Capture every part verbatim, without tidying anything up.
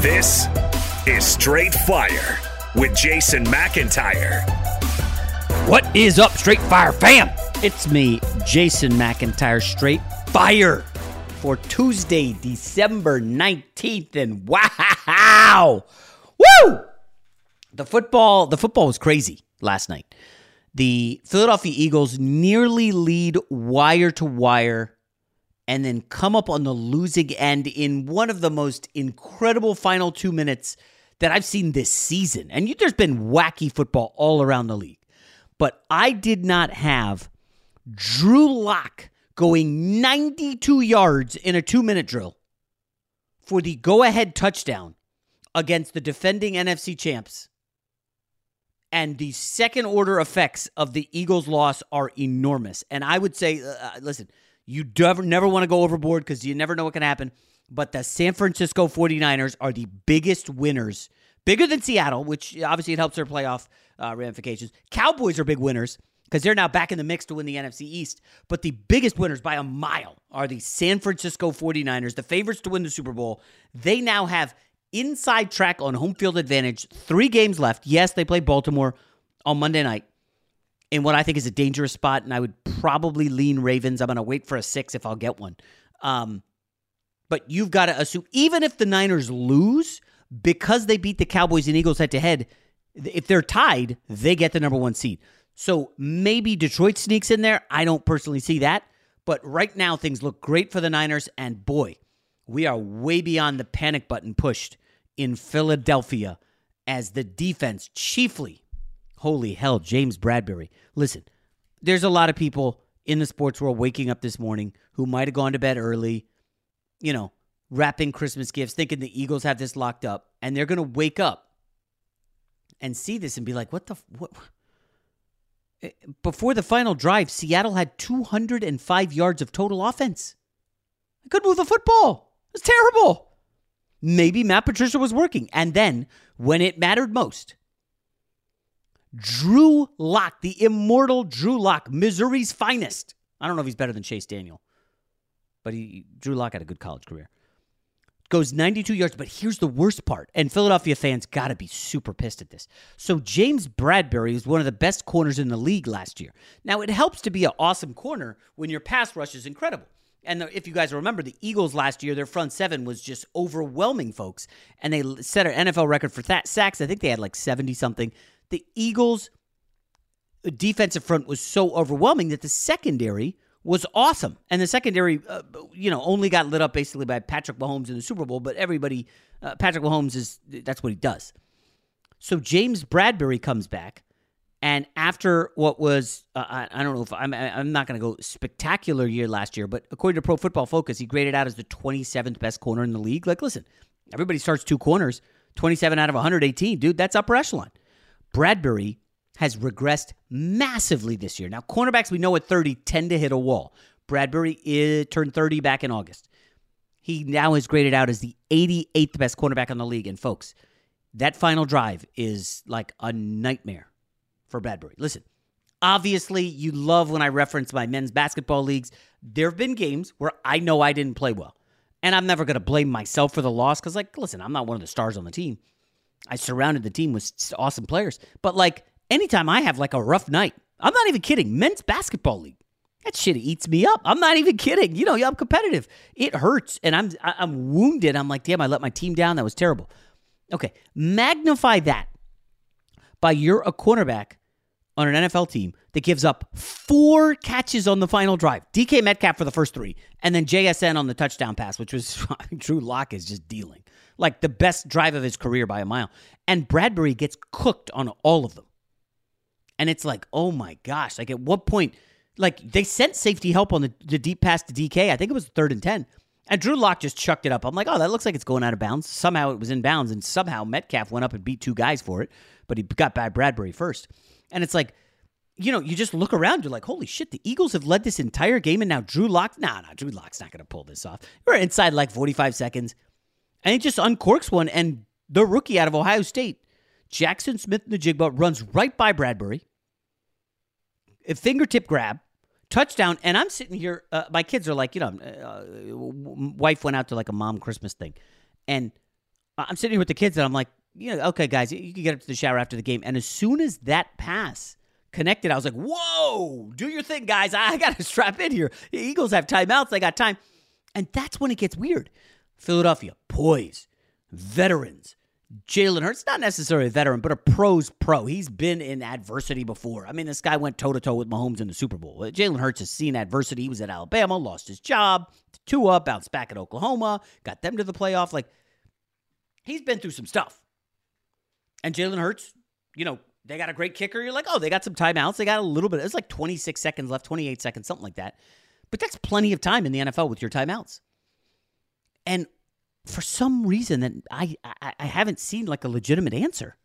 This is Straight Fire with Jason McIntyre. What is up, Straight Fire fam? It's me, Jason McIntyre, Straight Fire, for Tuesday, December nineteenth, and wow! Woo! The football, the football was crazy last night. The Philadelphia Eagles nearly lead wire to wire and then come up on the losing end in one of the most incredible final two minutes that I've seen this season. And you, there's been wacky football all around the league. But I did not have Drew Lock going ninety-two yards in a two-minute drill for the go-ahead touchdown against the defending N F C champs. And the second-order effects of the Eagles' loss are enormous. And I would say, uh, listen... You never, never want to go overboard because you never know what can happen. But the San Francisco forty-niners are the biggest winners. Bigger than Seattle, which obviously it helps their playoff uh, ramifications. Cowboys are big winners because they're now back in the mix to win the N F C East. But the biggest winners by a mile are the San Francisco forty-niners, the favorites to win the Super Bowl. They now have inside track on home field advantage. Three games left. Yes, they play Baltimore on Monday night in what I think is a dangerous spot, and I would probably lean Ravens. I'm going to wait for a six if I'll get one. Um, but you've got to assume, even if the Niners lose, because they beat the Cowboys and Eagles head-to-head, if they're tied, they get the number one seed. So maybe Detroit sneaks in there. I don't personally see that. But right now, things look great for the Niners, and boy, we are way beyond the panic button pushed in Philadelphia as the defense chiefly... Holy hell, James Bradbury. Listen, there's a lot of people in the sports world waking up this morning who might have gone to bed early, you know, wrapping Christmas gifts, thinking the Eagles have this locked up, and they're going to wake up and see this and be like, what the... What? Before the final drive, Seattle had two hundred five yards of total offense. They couldn't move the football. It was terrible. Maybe Matt Patricia was working. And then, when it mattered most... Drew Lock, the immortal Drew Lock, Missouri's finest. I don't know if he's better than Chase Daniel, but he Drew Lock had a good college career. Goes ninety-two yards, but here's the worst part, and Philadelphia fans got to be super pissed at this. So James Bradbury was one of the best corners in the league last year. Now, it helps to be an awesome corner when your pass rush is incredible. And the, if you guys remember, the Eagles last year, their front seven was just overwhelming, folks, and they set an N F L record for that sacks. I think they had like seventy-something. The Eagles' defensive front was so overwhelming that the secondary was awesome. And the secondary, uh, you know, only got lit up basically by Patrick Mahomes in the Super Bowl, but everybody, uh, Patrick Mahomes is, that's what he does. So James Bradbury comes back, and after what was, uh, I, I don't know if, I'm, I'm not going to go spectacular year last year, but according to Pro Football Focus, he graded out as the twenty-seventh best corner in the league. Like, listen, everybody starts two corners, twenty-seven out of one hundred eighteen. Dude, that's upper echelon. Bradbury has regressed massively this year. Now, cornerbacks, we know at thirty, tend to hit a wall. Bradbury is, turned thirty back in August. He now is graded out as the eighty-eighth best cornerback in the league. And, folks, that final drive is like a nightmare for Bradbury. Listen, obviously, you love when I reference my men's basketball leagues. There have been games where I know I didn't play well. And I'm never going to blame myself for the loss because, like, listen, I'm not one of the stars on the team. I surrounded the team with awesome players. But, like, anytime I have, like, a rough night, I'm not even kidding. Men's basketball league. That shit eats me up. I'm not even kidding. You know, I'm competitive. It hurts, and I'm I'm wounded. I'm like, damn, I let my team down. That was terrible. Okay, magnify that by you're a cornerback on an N F L team that gives up four catches on the final drive. D K Metcalf for the first three, and then J S N on the touchdown pass, which was Drew Lock is just dealing. Like the best drive of his career by a mile. And Bradbury gets cooked on all of them. And it's like, oh my gosh. Like at what point... Like, they sent safety help on the, the deep pass to D K. I think it was third and ten. And Drew Lock just chucked it up. I'm like, oh, that looks like it's going out of bounds. Somehow it was in bounds, and somehow Metcalf went up and beat two guys for it. But he got by Bradbury first. And it's like, you know, you just look around. You're like, holy shit, the Eagles have led this entire game, and now Drew Lock. Nah, nah, Drew Lock's not going to pull this off. We're inside like forty-five seconds. And he just uncorks one, and the rookie out of Ohio State, Jaxon Smith-Njigba, runs right by Bradbury. A fingertip grab. Touchdown, and I'm sitting here, uh, my kids are like, you know, uh, wife went out to like a mom Christmas thing, and I'm sitting here with the kids, and I'm like, you know, okay, guys, you can get up to the shower after the game, and as soon as that pass connected, I was like, whoa, do your thing, guys, I got to strap in here, the Eagles have timeouts, they got time, and that's when it gets weird. Philadelphia, poise, veterans, Jalen Hurts, not necessarily a veteran, but a pro's pro. He's been in adversity before. I mean, this guy went toe-to-toe with Mahomes in the Super Bowl. Jalen Hurts has seen adversity. He was at Alabama, lost his job, Tua, bounced back at Oklahoma, got them to the playoff. Like, he's been through some stuff. And Jalen Hurts, you know, they got a great kicker. You're like, oh, they got some timeouts. They got a little bit. It's like twenty-six seconds left, twenty-eight seconds, something like that. But that's plenty of time in the N F L with your timeouts. And for some reason that I, I, I haven't seen like a legitimate answer.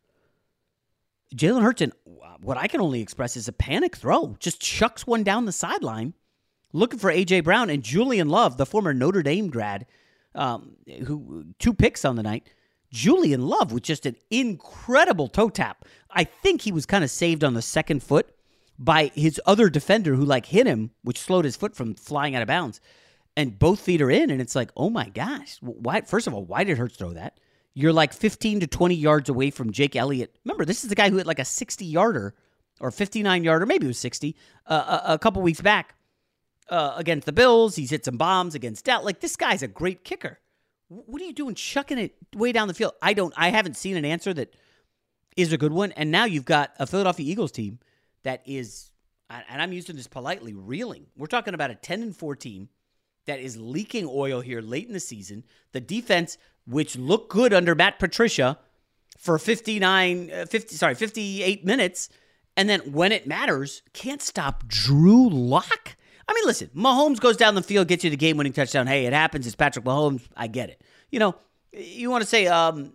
Jalen Hurts, and what I can only express is a panic throw. Just chucks one down the sideline, looking for A J Brown, and Julian Love, the former Notre Dame grad, um, who two picks on the night. Julian Love with just an incredible toe tap. I think he was kind of saved on the second foot by his other defender who like hit him, which slowed his foot from flying out of bounds. And both feet are in, and it's like, oh my gosh. Why? First of all, why did Hurts throw that? You're like fifteen to twenty yards away from Jake Elliott. Remember, this is the guy who hit like a sixty-yarder or fifty-nine-yarder, maybe it was sixty, uh, a, a couple weeks back uh, against the Bills. He's hit some bombs against Dallas. Like, this guy's a great kicker. What are you doing chucking it way down the field? I don't. I haven't seen an answer that is a good one. And now you've got a Philadelphia Eagles team that is, and I'm using this politely, reeling. We're talking about a ten and four team that is leaking oil here late in the season. The defense, which looked good under Matt Patricia for fifty-nine, fifty, sorry, fifty-eight minutes, and then when it matters, can't stop Drew Lock. I mean, listen, Mahomes goes down the field, gets you the game-winning touchdown. Hey, it happens. It's Patrick Mahomes. I get it. You know, you want to say, um,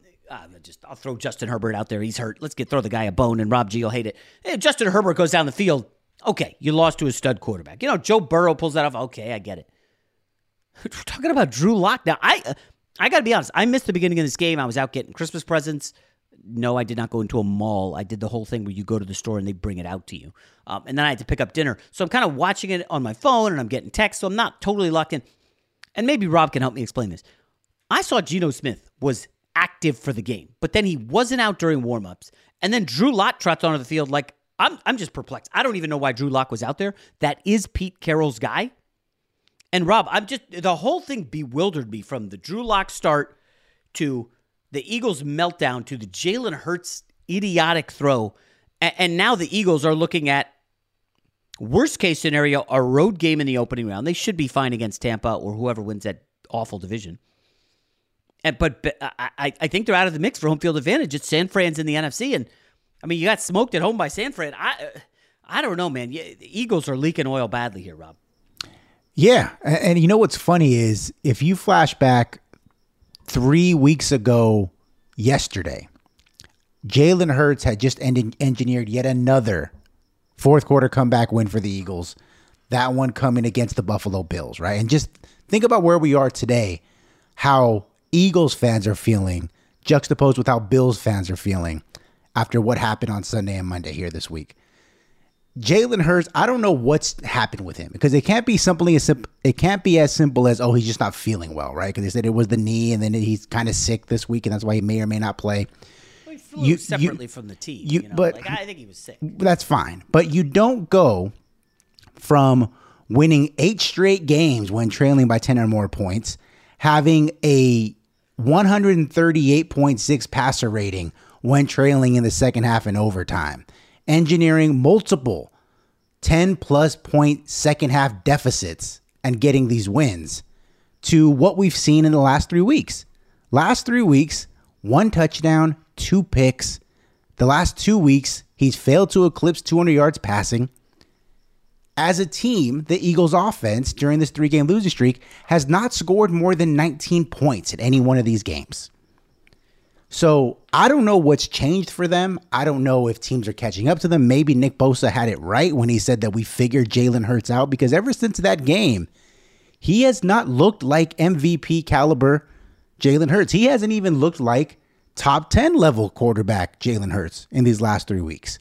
just I'll throw Justin Herbert out there. He's hurt. Let's get throw the guy a bone, and Rob G will hate it. Hey, Justin Herbert goes down the field. Okay, you lost to a stud quarterback. You know, Joe Burrow pulls that off. Okay, I get it. We're talking about Drew Lock. Now, I uh, I got to be honest. I missed the beginning of this game. I was out getting Christmas presents. No, I did not go into a mall. I did the whole thing where you go to the store and they bring it out to you. Um, and then I had to pick up dinner. So I'm kind of watching it on my phone and I'm getting texts. So I'm not totally locked in. And maybe Rob can help me explain this. I saw Geno Smith was active for the game, but then he wasn't out during warmups. And then Drew Lock trots onto the field like, I'm, I'm just perplexed. I don't even know why Drew Lock was out there. That is Pete Carroll's guy. And Rob, I'm just, the whole thing bewildered me from the Drew Lock start to the Eagles meltdown to the Jalen Hurts idiotic throw. And now the Eagles are looking at worst case scenario, a road game in the opening round. They should be fine against Tampa or whoever wins that awful division. And But, but I, I think they're out of the mix for home field advantage. It's San Fran's in the N F C. And I mean, you got smoked at home by San Fran. I, I don't know, man. The Eagles are leaking oil badly here, Rob. Yeah. And you know what's funny is if you flash back three weeks ago yesterday, Jalen Hurts had just ended, engineered yet another fourth quarter comeback win for the Eagles. That one coming against the Buffalo Bills, right? And just think about where we are today, how Eagles fans are feeling, juxtaposed with how Bills fans are feeling after what happened on Sunday and Monday here this week. Jalen Hurts, I don't know what's happened with him, because it can't be simply as simple, it can't be as simple as, oh, he's just not feeling well, right? Because they said it was the knee, and then he's kind of sick this week, and that's why he may or may not play. Well, he flew you, separately you, from the team. You, you know? But like, I think he was sick. That's fine, but you don't go from winning eight straight games when trailing by ten or more points, having a one thirty-eight point six passer rating when trailing in the second half and overtime, engineering multiple ten plus point second half deficits and getting these wins, to what we've seen in the last three weeks. Last three weeks, one touchdown, two picks. The last two weeks, he's failed to eclipse two hundred yards passing. As a team, the Eagles offense during this three-game losing streak has not scored more than nineteen points in any one of these games. So I don't know what's changed for them. I don't know if teams are catching up to them. Maybe Nick Bosa had it right when he said that we figured Jalen Hurts out, because ever since that game, he has not looked like M V P caliber Jalen Hurts. He hasn't even looked like top ten level quarterback Jalen Hurts in these last three weeks.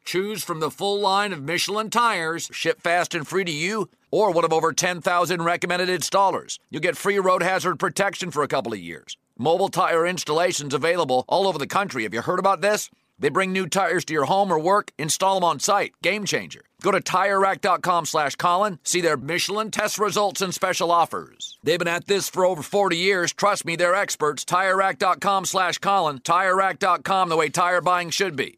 Choose from the full line of Michelin tires, ship fast and free to you, or one of over ten thousand recommended installers. You get free road hazard protection for a couple of years. Mobile tire installations available all over the country. Have you heard about this? They bring new tires to your home or work, install them on site. Game changer. Go to Tire Rack dot com slash Colin. See their Michelin test results and special offers. They've been at this for over forty years. Trust me, they're experts. Tire Rack dot com slash Colin. Tire Rack dot com, the way tire buying should be.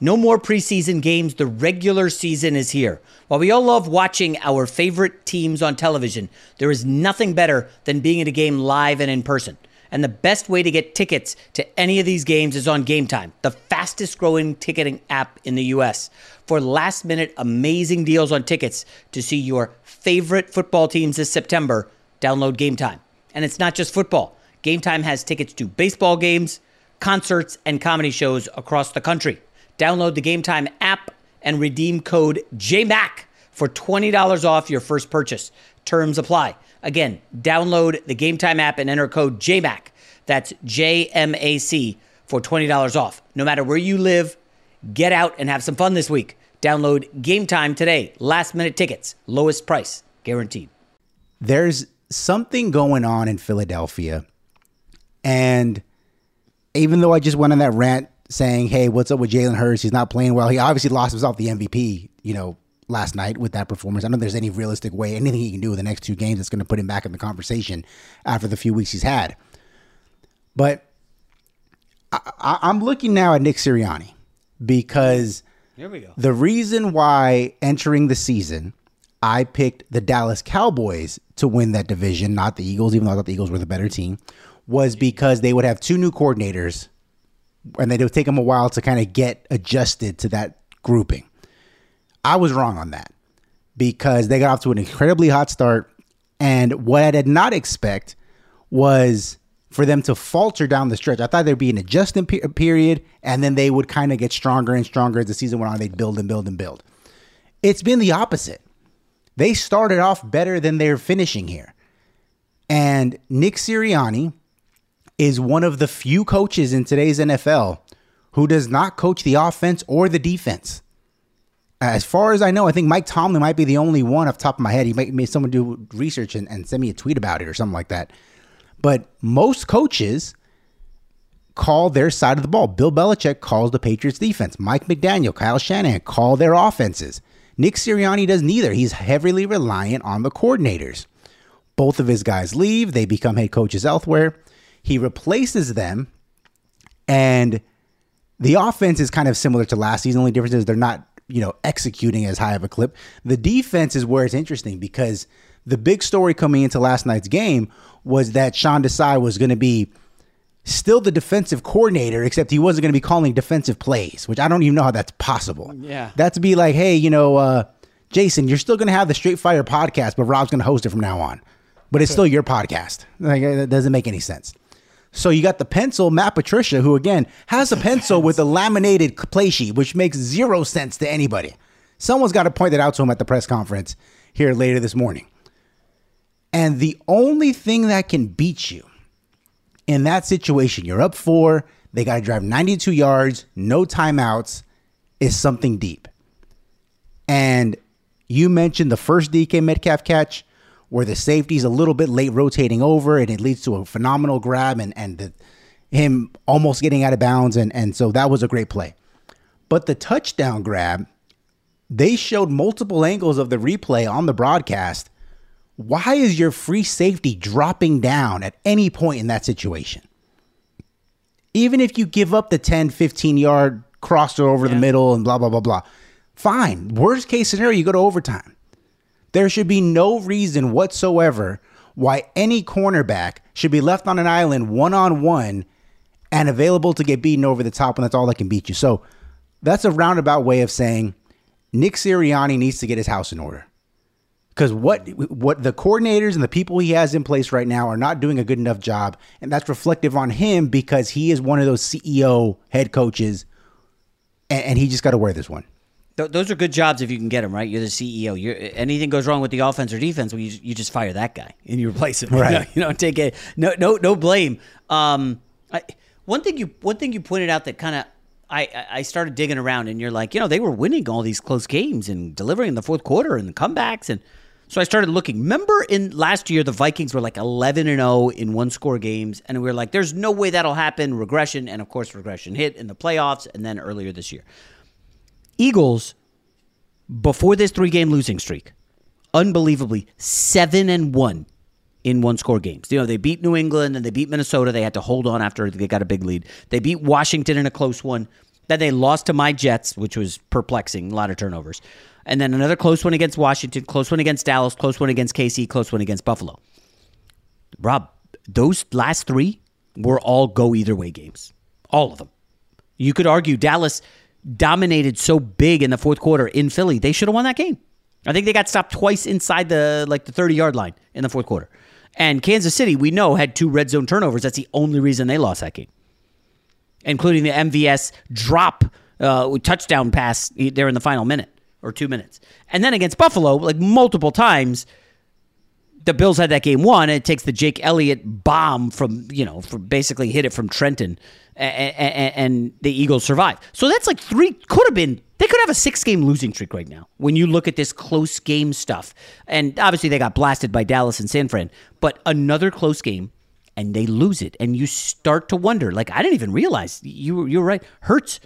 No more preseason games. The regular season is here. While we all love watching our favorite teams on television, there is nothing better than being at a game live and in person. And the best way to get tickets to any of these games is on Game Time, the fastest growing ticketing app in the U S, for last minute amazing deals on tickets to see your favorite football teams this September. Download Game Time. And it's not just football. Game Time has tickets to baseball games, concerts, and comedy shows across the country. Download the Game Time app and redeem code J M A C for twenty dollars off your first purchase. Terms apply. Again, download the Game Time app and enter code J M A C. That's J M A C for twenty dollars off. No matter where you live, get out and have some fun this week. Download Game Time today. Last minute tickets, lowest price, guaranteed. There's something going on in Philadelphia, and even though I just went on that rant saying, hey, what's up with Jalen Hurts? He's not playing well. He obviously lost himself the M V P, you know, last night with that performance. I don't know if there's any realistic way, anything he can do in the next two games that's going to put him back in the conversation after the few weeks he's had. But I, I, I'm looking now at Nick Sirianni because Here we go. the reason why entering the season I picked the Dallas Cowboys to win that division, not the Eagles, even though I thought the Eagles were the better team, was because they would have two new coordinators and it would take them a while to kind of get adjusted to that grouping. I was wrong on that because they got off to an incredibly hot start. And what I did not expect was for them to falter down the stretch. I thought there'd be an adjustment pe- period and then they would kind of get stronger and stronger as the season went on. They'd build and build and build. It's been the opposite. They started off better than they're finishing here. And Nick Sirianni is one of the few coaches in today's N F L who does not coach the offense or the defense. As far as I know, I think Mike Tomlin might be the only one off the top of my head. He might make someone do research and, and send me a tweet about it or something like that. But most coaches call their side of the ball. Bill Belichick calls the Patriots defense. Mike McDaniel, Kyle Shanahan call their offenses. Nick Sirianni doesn't either. He's heavily reliant on the coordinators. Both of his guys leave. They become head coaches elsewhere. He replaces them. And the offense is kind of similar to last season. The only difference is they're not, you know, executing as high of a clip. The defense is where it's interesting because the big story coming into last night's game was that Sean Desai was going to be still the defensive coordinator, except he wasn't going to be calling defensive plays, which I don't even know how that's possible. Yeah. That's be like, hey, you know, uh, Jason, you're still going to have the Straight Fire podcast, but Rob's going to host it from now on. But it's still your podcast. Like, that doesn't make any sense. So you got the pencil, Matt Patricia, who, again, has a pencil with a laminated play sheet, which makes zero sense to anybody. Someone's got to point that out to him at the press conference here later this morning. And the only thing that can beat you in that situation, you're up four, they got to drive ninety-two yards, no timeouts, is something deep. And you mentioned the first D K Metcalf catch, where the safety's a little bit late rotating over and it leads to a phenomenal grab and, and the, him almost getting out of bounds. And, and so that was a great play. But the touchdown grab, they showed multiple angles of the replay on the broadcast. Why is your free safety dropping down at any point in that situation? Even if you give up the ten, fifteen-yard crosser over yeah. the middle and blah, blah, blah, blah. Fine. Worst case scenario, you go to overtime. There should be no reason whatsoever why any cornerback should be left on an island one-on-one and available to get beaten over the top when that's all that can beat you. So that's a roundabout way of saying Nick Sirianni needs to get his house in order. Because what what the coordinators and the people he has in place right now are not doing a good enough job, and that's reflective on him because he is one of those C E O head coaches, and, and he just got to wear this one. Th- those are good jobs if you can get them, right? You're the C E O. You're, anything goes wrong with the offense or defense, well, you, you just fire that guy and you replace him. Right. You know, you don't take it. No, no, no blame. Um, I, one thing you one thing you pointed out that kind of I, I started digging around, and you're like, you know, they were winning all these close games and delivering in the fourth quarter and the comebacks, and so I started looking. Remember in last year the Vikings were like eleven and oh in one score games, and we were like, there's no way that'll happen. Regression, and of course regression hit in the playoffs, and then earlier this year. Eagles, before this three-game losing streak, unbelievably seven and one in one-score games. You know, they beat New England and they beat Minnesota. They had to hold on after they got a big lead. They beat Washington in a close one. Then they lost to my Jets, which was perplexing, a lot of turnovers. And then another close one against Washington, close one against Dallas, close one against K C, close one against Buffalo. Rob, those last three were all go-either-way games, all of them. You could argue Dallas dominated so big in the fourth quarter in Philly, they should have won that game. I think they got stopped twice inside the like the thirty-yard line in the fourth quarter. And Kansas City, we know, had two red zone turnovers. That's the only reason they lost that game, including the M V S drop uh, touchdown pass there in the final minute or two minutes. And then against Buffalo, like multiple times, the Bills had that game won. And it takes the Jake Elliott bomb from, you know, from basically hit it from Trenton. And the Eagles survive. So that's like three, could have been, they could have a six-game losing streak right now when you look at this close game stuff. And obviously they got blasted by Dallas and San Fran, but another close game and they lose it. And you start to wonder, like, I didn't even realize, you, you're right, Hurts,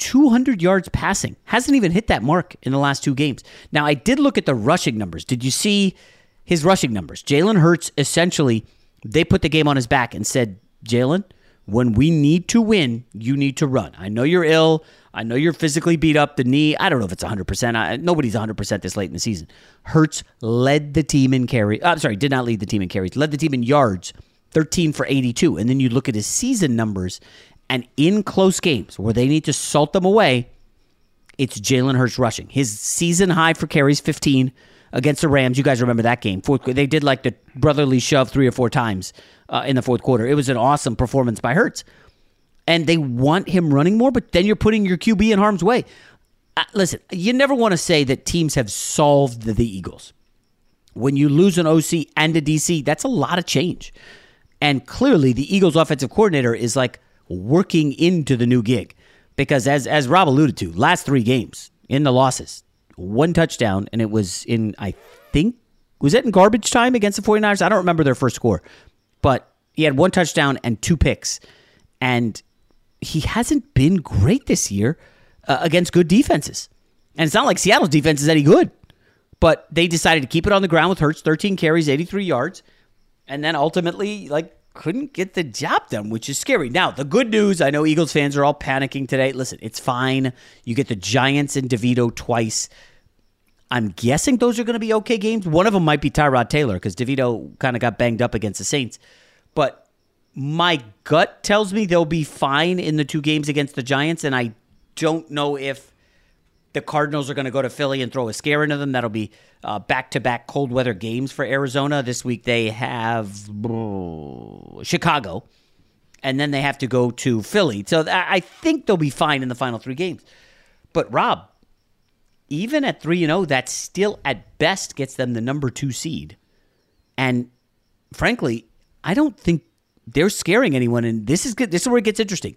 two hundred yards passing. Hasn't even hit that mark in the last two games. Now, I did look at the rushing numbers. Did you see his rushing numbers? Jalen Hurts, essentially, they put the game on his back and said, Jalen, when we need to win, you need to run. I know you're ill. I know you're physically beat up. The knee, I don't know if it's one hundred percent. I, nobody's one hundred percent this late in the season. Hurts led the team in carry. I'm sorry, did not lead the team in carries. Led the team in yards, thirteen for eighty-two. And then you look at his season numbers, and in close games where they need to salt them away, it's Jalen Hurts rushing. His season high for carries, fifteen. Against the Rams, you guys remember that game. Fourth, they did like the brotherly shove three or four times uh, in the fourth quarter. It was an awesome performance by Hurts. And they want him running more, but then you're putting your Q B in harm's way. Uh, listen, you never want to say that teams have solved the, the Eagles. When you lose an O C and a D C, that's a lot of change. And clearly, the Eagles offensive coordinator is like working into the new gig. Because as, as Rob alluded to, last three games in the losses, one touchdown, and it was in, I think, was that in garbage time against the 49ers? I don't remember their first score, but he had one touchdown and two picks, and he hasn't been great this year uh, against good defenses. And it's not like Seattle's defense is any good, but they decided to keep it on the ground with Hurts, thirteen carries, eighty-three yards, and then ultimately, like, couldn't get the job done, which is scary. Now, the good news, I know Eagles fans are all panicking today. Listen, it's fine. You get the Giants and DeVito twice. I'm guessing those are going to be okay games. One of them might be Tyrod Taylor because DeVito kind of got banged up against the Saints. But my gut tells me they'll be fine in the two games against the Giants, and I don't know if the Cardinals are going to go to Philly and throw a scare into them. That'll be Uh, back-to-back cold-weather games for Arizona. This week they have bro, Chicago, and then they have to go to Philly. So th- I think they'll be fine in the final three games. But, Rob, even at three and oh, that still at best gets them the number two seed. And, frankly, I don't think they're scaring anyone. And this is good. This is where it gets interesting.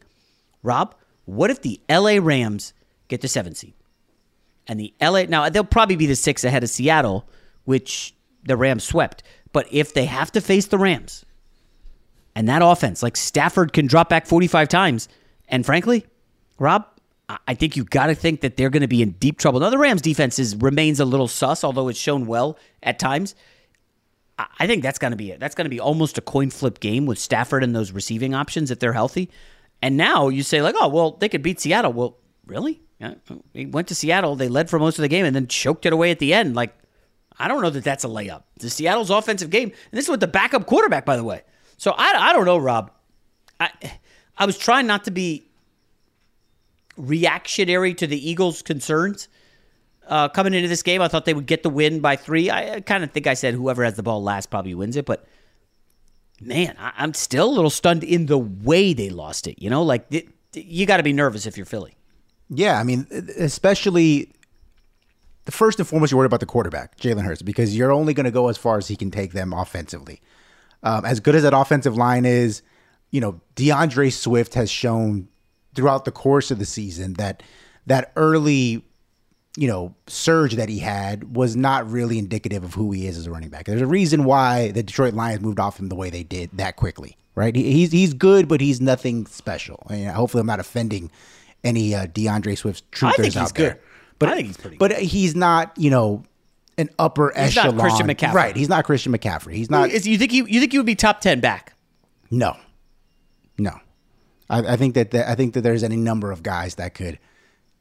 Rob, what if the L A Rams get the seventh seed? And the L A, now they'll probably be the six ahead of Seattle, which the Rams swept. But if they have to face the Rams and that offense, like Stafford can drop back forty-five times. And frankly, Rob, I think you got to think that they're going to be in deep trouble. Now, the Rams defense is, remains a little sus, although it's shown well at times. I think that's going to be it. That's going to be almost a coin flip game with Stafford and those receiving options if they're healthy. And now you say like, oh, well, they could beat Seattle. Well, really? He went to Seattle. They led for most of the game and then choked it away at the end. Like, I don't know that that's a layup. The Seattle's offensive game, and this is with the backup quarterback, by the way. So I, I don't know, Rob. I I was trying not to be reactionary to the Eagles' concerns uh, coming into this game. I thought they would get the win by three. I, I kind of think I said whoever has the ball last probably wins it, but man, I, I'm still a little stunned in the way they lost it. You know, like it, you got to be nervous if you're Philly. Yeah, I mean, especially the first and foremost, you're worried about the quarterback, Jalen Hurts, because you're only going to go as far as he can take them offensively. Um, as good as that offensive line is, you know, DeAndre Swift has shown throughout the course of the season that that early, you know, surge that he had was not really indicative of who he is as a running back. There's a reason why the Detroit Lions moved off him the way they did that quickly, right? He, he's he's good, but he's nothing special. I mean, hopefully, I'm not offending any uh, DeAndre Swift troopers out there. Good. But I think he's pretty good. But he's not, you know, an upper he's echelon. He's not Christian McCaffrey. Right, he's not Christian McCaffrey. He's not. Is, you think he you think he would be top ten back? No. No. I, I think that the, I think that there's any number of guys that could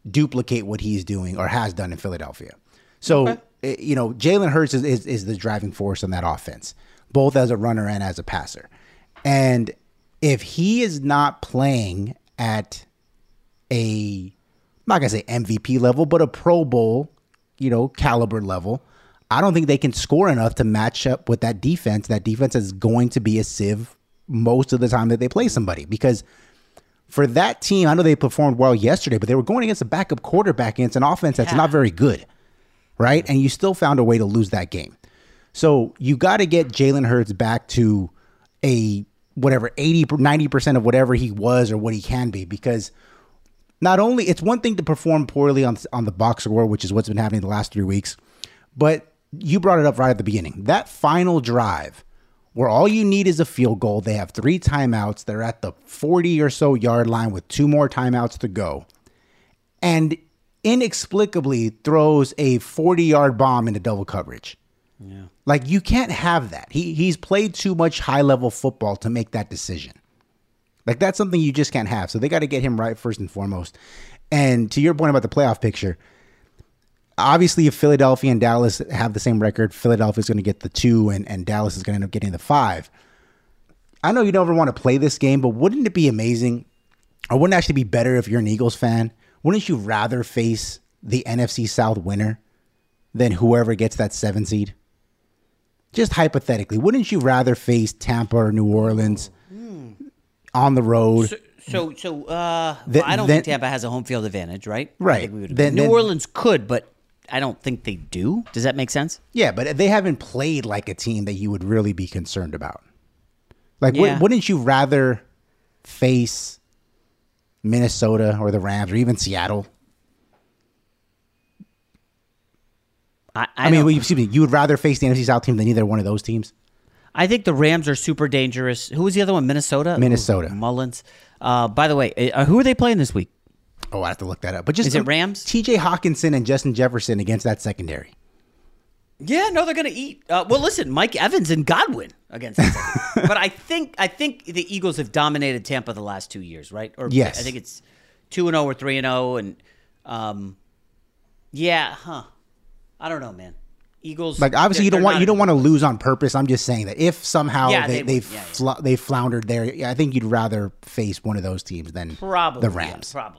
duplicate what he's doing or has done in Philadelphia. So, okay. it, you know, Jalen Hurts is, is is the driving force on that offense, both as a runner and as a passer. And if he is not playing at a, I'm not going to say M V P level, but a Pro Bowl, you know, caliber level, I don't think they can score enough to match up with that defense. That defense is going to be a sieve most of the time that they play somebody. Because for that team, I know they performed well yesterday, but they were going against a backup quarterback against an offense that's yeah. not very good, right? And you still found a way to lose that game. So you got to get Jalen Hurts back to a whatever, eighty, ninety percent of whatever he was or what he can be, because not only, it's one thing to perform poorly on, on the box score, which is what's been happening the last three weeks, but you brought it up right at the beginning. That final drive where all you need is a field goal, they have three timeouts, they're at the forty or so yard line with two more timeouts to go, and inexplicably throws a forty-yard bomb into double coverage. Yeah. Like, you can't have that. He he's played too much high-level football to make that decision. Like, that's something you just can't have. So they got to get him right first and foremost. And to your point about the playoff picture, obviously if Philadelphia and Dallas have the same record, Philadelphia's going to get the two and, and Dallas is going to end up getting the five. I know you never want to play this game, but wouldn't it be amazing, or wouldn't it actually be better if you're an Eagles fan? Wouldn't you rather face the N F C South winner than whoever gets that seven seed? Just hypothetically, wouldn't you rather face Tampa or New Orleans mm. on the road? So, so, so uh, then, well, I don't then, think Tampa has a home field advantage, right? Right. I think we would, then, New then, Orleans could, but I don't think they do. Does that make sense? Yeah, but they haven't played like a team that you would really be concerned about. Like, yeah. Wouldn't you rather face Minnesota or the Rams or even Seattle? I, I, I mean, well, excuse me, you would rather face the N F C South team than either one of those teams? I think the Rams are super dangerous. Who was the other one? Minnesota? Minnesota. Ooh, Mullins. Uh, by the way, uh, who are they playing this week? Oh, I have to look that up. But just Is it Rams? T J Hawkinson and Justin Jefferson against that secondary. Yeah, no, they're going to eat. Uh, well, listen, Mike Evans and Godwin against them. But I think I think the Eagles have dominated Tampa the last two years, right? Or yes. I think it's two and oh or three and oh. And, um, yeah, huh. I don't know, man. Eagles. Like, obviously, you don't want you don't want to lose on purpose. I'm just saying that if somehow yeah, they they, they, yeah, fl- yeah. they floundered there, I think you'd rather face one of those teams than probably, the Rams. Yeah, probably.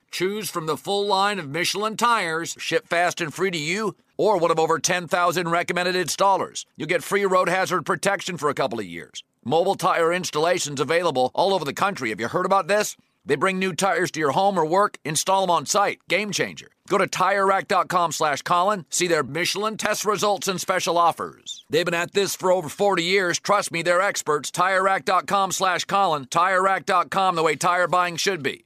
Choose from the full line of Michelin tires, ship fast and free to you, or one of over ten thousand recommended installers. You'll get free road hazard protection for a couple of years. Mobile tire installations available all over the country. Have you heard about this? They bring new tires to your home or work, install them on site. Game changer. Go to Tire Rack dot com slash Colin, see their Michelin test results and special offers. They've been at this for over forty years. Trust me, they're experts. Tire Rack dot com slash Colin. Tire Rack dot com, the way tire buying should be.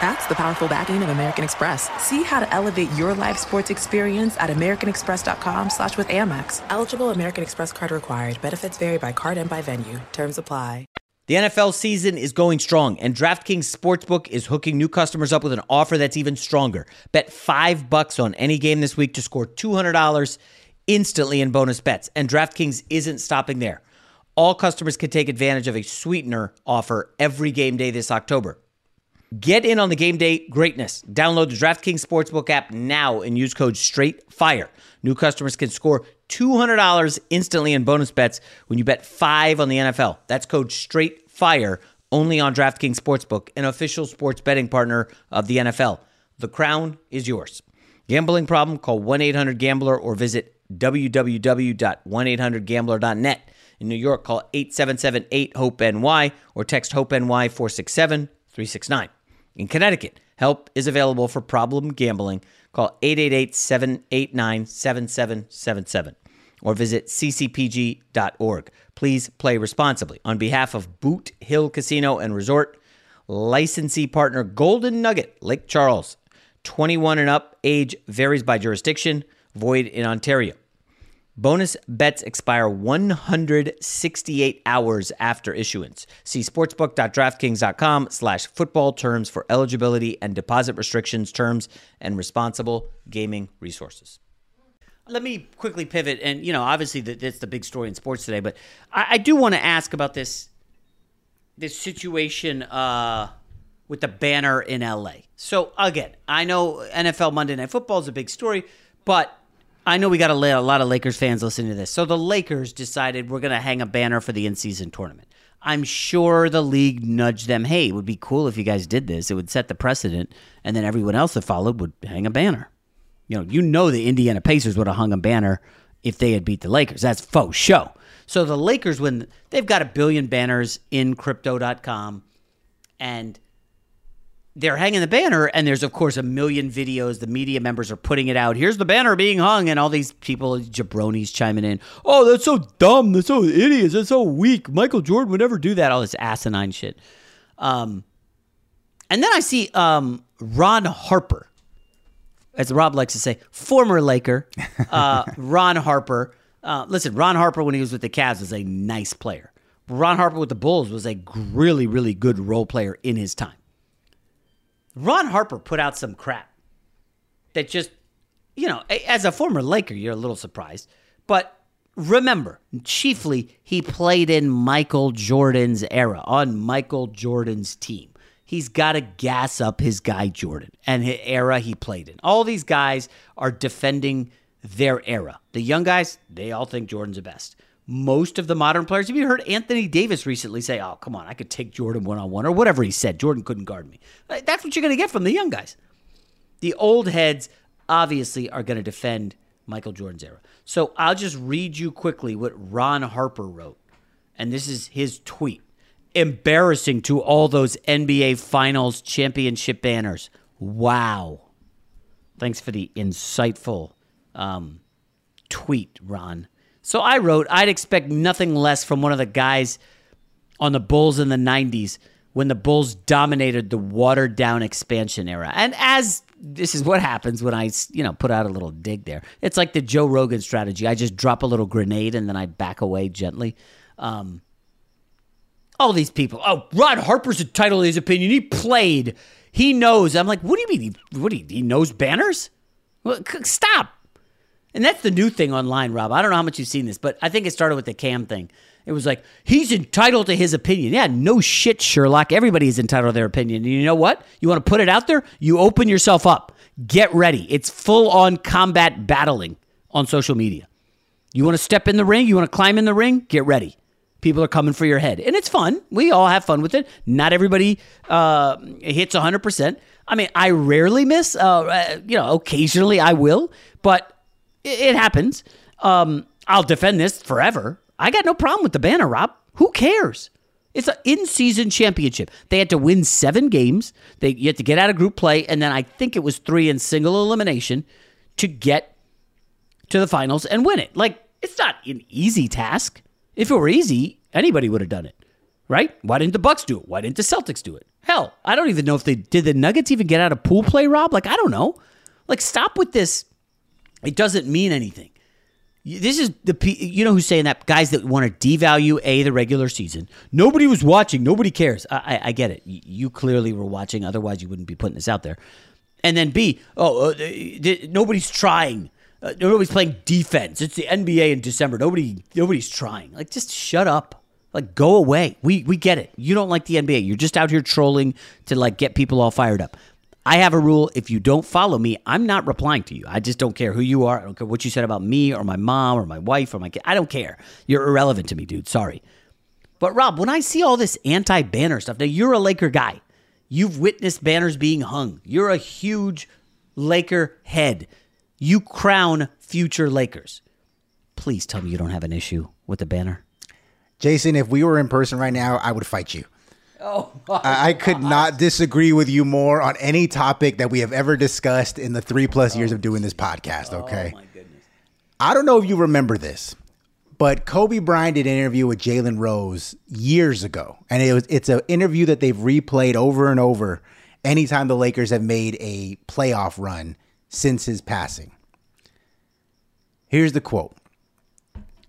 That's the powerful backing of American Express. See how to elevate your live sports experience at american express dot com slash with Amex. Eligible American Express card required. Benefits vary by card and by venue. Terms apply. The N F L season is going strong, and DraftKings Sportsbook is hooking new customers up with an offer that's even stronger. Bet five bucks on any game this week to score two hundred dollars instantly in bonus bets. And DraftKings isn't stopping there. All customers can take advantage of a sweetener offer every game day this October. Get in on the game day greatness. Download the DraftKings Sportsbook app now and use code STRAIGHTFIRE. New customers can score two hundred dollars instantly in bonus bets when you bet five on the N F L. That's code STRAIGHTFIRE, only on DraftKings Sportsbook, an official sports betting partner of the N F L. The crown is yours. Gambling problem? Call one eight hundred gambler or visit w w w dot one eight hundred gambler dot net. In New York, call eight seven seven eight hope N Y or text hope N Y four six seven three six nine. In Connecticut, help is available for problem gambling. Call eight eight eight, seven eight nine, seven seven seven seven or visit c c p g dot org. Please play responsibly. On behalf of Boot Hill Casino and Resort, licensee partner Golden Nugget, Lake Charles, twenty-one and up, age varies by jurisdiction, void in Ontario. Bonus bets expire one hundred sixty-eight hours after issuance. See sportsbook dot draftkings dot com slash football terms for eligibility and deposit restrictions, terms, and responsible gaming resources. Let me quickly pivot, and, you know, obviously that's the big story in sports today, but I, I do want to ask about this, this situation uh, with the banner in L A. So, again, I know N F L Monday Night Football is a big story, but I know we got a lot of Lakers fans listening to this. So the Lakers decided we're going to hang a banner for the in-season tournament. I'm sure the league nudged them, hey, it would be cool if you guys did this. It would set the precedent, and then everyone else that followed would hang a banner. You know, you know the Indiana Pacers would have hung a banner if they had beat the Lakers. That's faux show. So the Lakers, when they've got a billion banners in crypto dot com, and they're hanging the banner, and there's, of course, a million videos. The media members are putting it out. Here's the banner being hung, and all these people, jabronis, chiming in. Oh, that's so dumb. That's so idiots. That's so weak. Michael Jordan would never do that. All this asinine shit. Um, and then I see um, Ron Harper, as Rob likes to say, former Laker, uh, Ron Harper. Uh, listen, Ron Harper, when he was with the Cavs, was a nice player. Ron Harper with the Bulls was a really, really good role player in his time. Ron Harper put out some crap that just, you know, as a former Laker, you're a little surprised. But remember, chiefly, he played in Michael Jordan's era, on Michael Jordan's team. He's got to gas up his guy Jordan and his era he played in. All these guys are defending their era. The young guys, they all think Jordan's the best. Most of the modern players, have you heard Anthony Davis recently say, oh, come on, I could take Jordan one-on-one, or whatever he said. Jordan couldn't guard me. That's what you're going to get from the young guys. The old heads obviously are going to defend Michael Jordan's era. So I'll just read you quickly what Ron Harper wrote, and this is his tweet. Embarrassing to all those N B A Finals championship banners. Wow. Thanks for the insightful um, tweet, Ron. So I wrote, I'd expect nothing less from one of the guys on the Bulls in the nineties when the Bulls dominated the watered-down expansion era. And as this is what happens when I, you know, put out a little dig there. It's like the Joe Rogan strategy. I just drop a little grenade and then I back away gently. Um, all these people. Oh, Ron Harper's entitled to his opinion. He played. He knows. I'm like, what do you mean? He, what do you, he knows banners? Well, stop. And that's the new thing online, Rob. I don't know how much you've seen this, but I think it started with the Cam thing. It was like, he's entitled to his opinion. Yeah, no shit, Sherlock. Everybody is entitled to their opinion. And you know what? You want to put it out there? You open yourself up. Get ready. It's full-on combat battling on social media. You want to step in the ring? You want to climb in the ring? Get ready. People are coming for your head. And it's fun. We all have fun with it. Not everybody uh, hits one hundred percent. I mean, I rarely miss. Uh, you know, occasionally I will, but it happens. Um, I'll defend this forever. I got no problem with the banner, Rob. Who cares? It's an in-season championship. They had to win seven games. They you had to get out of group play, and then I think it was three in single elimination to get to the finals and win it. Like, it's not an easy task. If it were easy, anybody would have done it, right? Why didn't the Bucks do it? Why didn't the Celtics do it? Hell, I don't even know if they did. The Nuggets even get out of pool play, Rob? Like, I don't know. Like, stop with this. It doesn't mean anything. This is the, you know who's saying that? Guys that want to devalue, A, the regular season. Nobody was watching. Nobody cares. I, I, I get it. You clearly were watching. Otherwise, you wouldn't be putting this out there. And then B, oh, uh, nobody's trying. Uh, nobody's playing defense. It's the N B A in December. Nobody, nobody's trying. Like, just shut up. Like, go away. We, we get it. You don't like the N B A. You're just out here trolling to, like, get people all fired up. I have a rule. If you don't follow me, I'm not replying to you. I just don't care who you are. I don't care what you said about me or my mom or my wife or my kid. I don't care. You're irrelevant to me, dude. Sorry. But, Rob, when I see all this anti-banner stuff, now you're a Laker guy. You've witnessed banners being hung. You're a huge Laker head. You crown future Lakers. Please tell me you don't have an issue with the banner. Jason, if we were in person right now, I would fight you. Oh, I, I could not disagree with you more on any topic that we have ever discussed in the three plus years of doing this podcast. Okay. Oh, my goodness. I don't know if you remember this, but Kobe Bryant did an interview with Jalen Rose years ago. And it was, it's an interview that they've replayed over and over anytime the Lakers have made a playoff run since his passing. Here's the quote.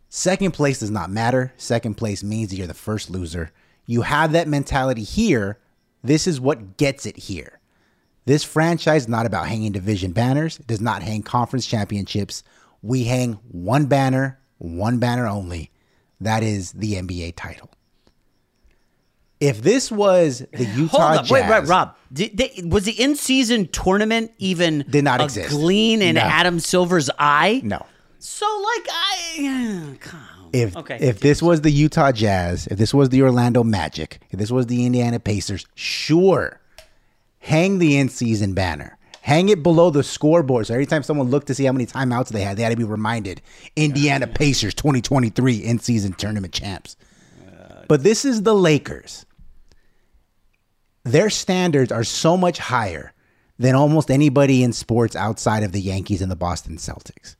Second place does not matter. Second place means that you're the first loser. You have that mentality here. This is what gets it here. This franchise is not about hanging division banners. It does not hang conference championships. We hang one banner, one banner only. That is the N B A title. If this was the Utah Jazz. Wait, wait, Rob. Did they, was the in-season tournament even did not a exist. Glean in no. Adam Silver's eye? No. So, like, I... God. If, okay. if this was the Utah Jazz, if this was the Orlando Magic, if this was the Indiana Pacers, sure, hang the in-season banner. Hang it below the scoreboard. So every time someone looked to see how many timeouts they had, they had to be reminded, Indiana yeah. Pacers twenty twenty-three in-season tournament champs. Uh, but this is the Lakers. Their standards are so much higher than almost anybody in sports outside of the Yankees and the Boston Celtics.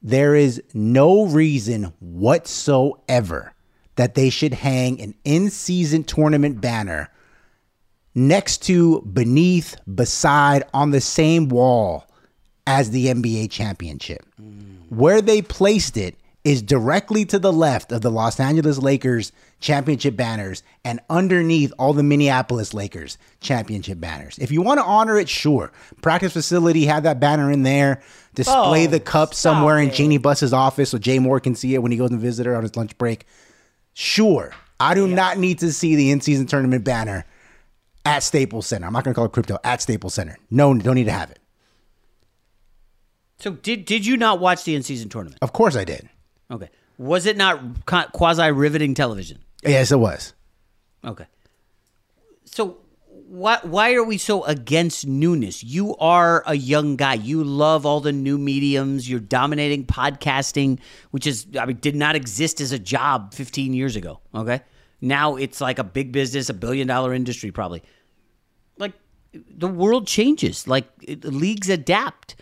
There is no reason whatsoever that they should hang an in-season tournament banner next to, beneath, beside, on the same wall as the N B A championship. Mm. Where they placed it is directly to the left of the Los Angeles Lakers championship banners and underneath all the Minneapolis Lakers championship banners. If you want to honor it, sure. Practice facility, have that banner in there. Display oh, the cup somewhere it. in Jeannie Buss's office so Jay Moore can see it when he goes and visit her on his lunch break. Sure. I do yeah. not need to see the in-season tournament banner at Staples Center. I'm not going to call it crypto. At Staples Center. No, don't need to have it. So did, did you not watch the in-season tournament? Of course I did. Okay. Was it not quasi-riveting television? Yes, it was. Okay. So why why are we so against newness? You are a young guy. You love all the new mediums. You're dominating podcasting, which is I mean did not exist as a job fifteen years ago, okay? Now it's like a big business, a billion-dollar industry probably. Like the world changes. Like it, leagues adapt.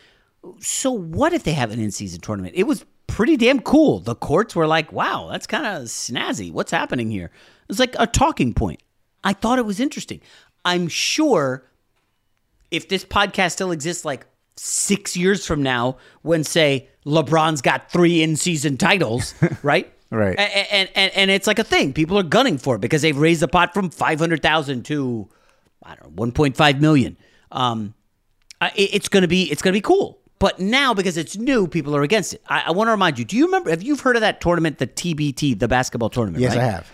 So what if they have an in-season tournament? It was pretty damn cool. The courts were like, wow, that's kind of snazzy. What's happening here? It's like a talking point. I thought it was interesting. I'm sure if this podcast still exists like six years from now, when, say, LeBron's got three in-season titles, right? Right. And, and and it's like a thing. People are gunning for it because they've raised the pot from five hundred thousand to, I don't know, one point five million. Um, it, it's going to be it's going to be cool. But now, because it's new, people are against it. I, I want to remind you, do you remember, have you heard of that tournament, the T B T, the basketball tournament? Yes, right? I have.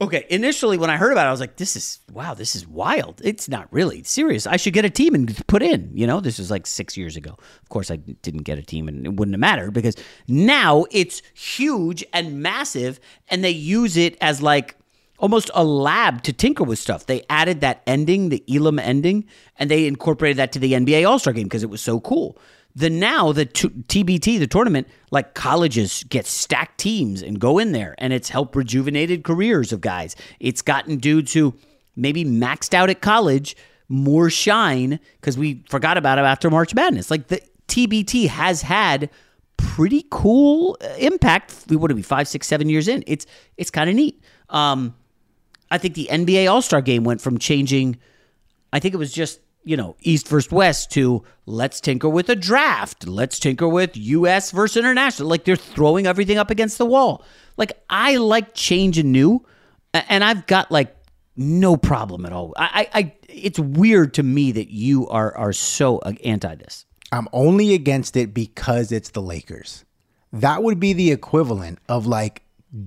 Okay, initially when I heard about it, I was like, this is, wow, this is wild. It's not really serious. I should get a team and put in, you know? This was like six years ago. Of course, I didn't get a team, and it wouldn't have mattered because now it's huge and massive, and they use it as like almost a lab to tinker with stuff. They added that ending, the Elam ending, and they incorporated that to the N B A All-Star Game because it was so cool. The now, the T B T, the tournament, like colleges get stacked teams and go in there, and it's helped rejuvenated careers of guys. It's gotten dudes who maybe maxed out at college more shine because we forgot about it after March Madness. Like the T B T has had pretty cool impact. We would be five, six, seven years in. It's it's kind of neat. Um, I think the N B A All-Star Game went from changing, I think it was just, you know, East versus West to let's tinker with a draft. Let's tinker with U S versus international. Like they're throwing everything up against the wall. Like I like change and new, and I've got like no problem at all. I, I, I it's weird to me that you are, are so anti this. I'm only against it because it's the Lakers. That would be the equivalent of like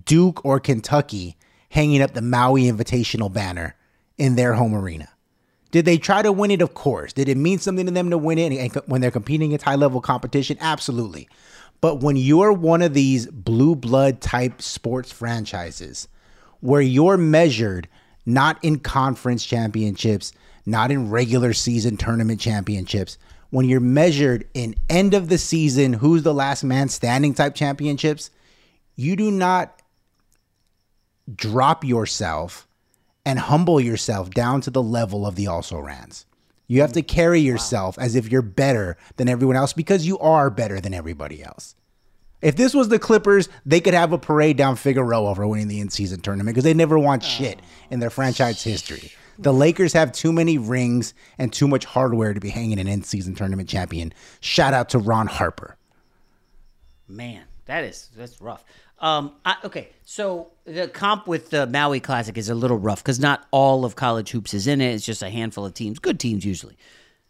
Duke or Kentucky hanging up the Maui Invitational banner in their home arena. Did they try to win it? Of course. Did it mean something to them to win it? And when they're competing, it's high-level competition. Absolutely. But when you're one of these blue blood type sports franchises where you're measured not in conference championships, not in regular season tournament championships, when you're measured in end of the season, who's the last man standing type championships, you do not drop yourself and humble yourself down to the level of the also-rans. You have to carry yourself wow. as if you're better than everyone else, because you are better than everybody else. If this was the Clippers, they could have a parade down Figueroa for winning the in-season tournament, because they never won shit in their franchise history. The Lakers have too many rings and too much hardware to be hanging an in-season tournament champion. Shout out to Ron Harper. Man, that is that's rough. Um, I, okay, so the comp with the Maui Classic is a little rough because not all of college hoops is in it. It's just a handful of teams, good teams usually.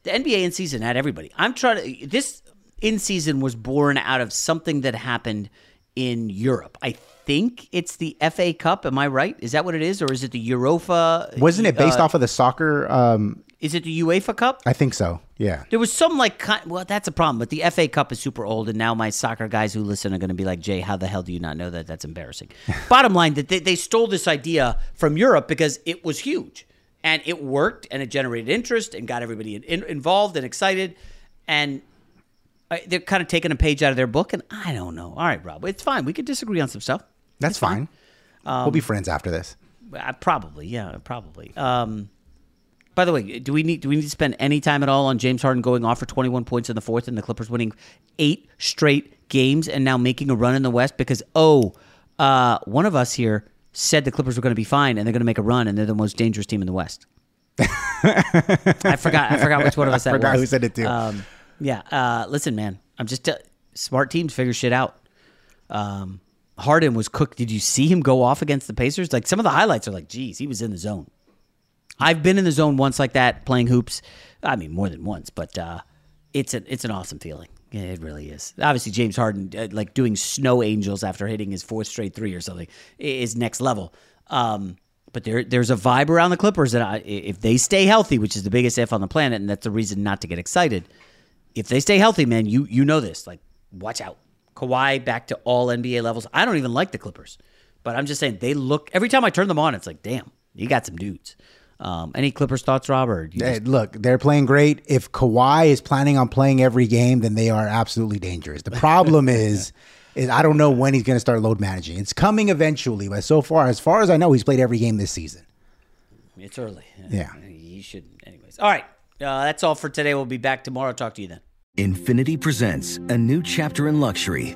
The N B A in season had everybody. I'm trying to. This in season was born out of something that happened in Europe. I think it's the F A Cup. Am I right? Is that what it is, or is it the Europa? Wasn't it based uh, off of the soccer? Um, is it the UEFA Cup? I think so. Yeah. There was some like, well, that's a problem, but the F A Cup is super old, and now my soccer guys who listen are going to be like, Jay, how the hell do you not know that? That's embarrassing. Bottom line, that they, they stole this idea from Europe because it was huge, and it worked, and it generated interest, and got everybody in, involved and excited, and they're kind of taking a page out of their book, and I don't know. All right, Rob, it's fine. We could disagree on some stuff. That's it's fine. fine. Um, we'll be friends after this. I, probably, yeah, probably. Um By the way, do we need do we need to spend any time at all on James Harden going off for twenty-one points in the fourth and the Clippers winning eight straight games and now making a run in the West? Because, oh, uh, one of us here said the Clippers were going to be fine and they're going to make a run and they're the most dangerous team in the West. I forgot. I forgot which one of us that was. I forgot was. who said it too. Um, yeah. Uh, listen, man, I'm just t- smart teams figure shit out. Um, Harden was cooked. Did you see him go off against the Pacers? Like some of the highlights are like, geez, he was in the zone. I've been in the zone once like that, playing hoops. I mean, more than once, but uh, it's an it's an awesome feeling. Yeah, it really is. Obviously, James Harden, uh, like doing snow angels after hitting his fourth straight three or something, is next level. Um, but there there's a vibe around the Clippers that I, if they stay healthy, which is the biggest if on the planet, and that's the reason not to get excited. If they stay healthy, man, you you know this. Like, watch out. Kawhi back to all N B A levels. I don't even like the Clippers, but I'm just saying they look. Every time I turn them on, it's like, damn, you got some dudes. Um, any Clippers thoughts, Robert? Hey, just- look, they're playing great. If Kawhi is planning on playing every game, then they are absolutely dangerous. The problem is, yeah. is I don't know when he's going to start load managing. It's coming eventually, but so far, as far as I know, he's played every game this season. It's early. Yeah. He shouldn't. Anyways. All right. Uh, that's all for today. We'll be back tomorrow. Talk to you then. Infinity presents a new chapter in luxury.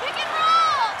pick and roll!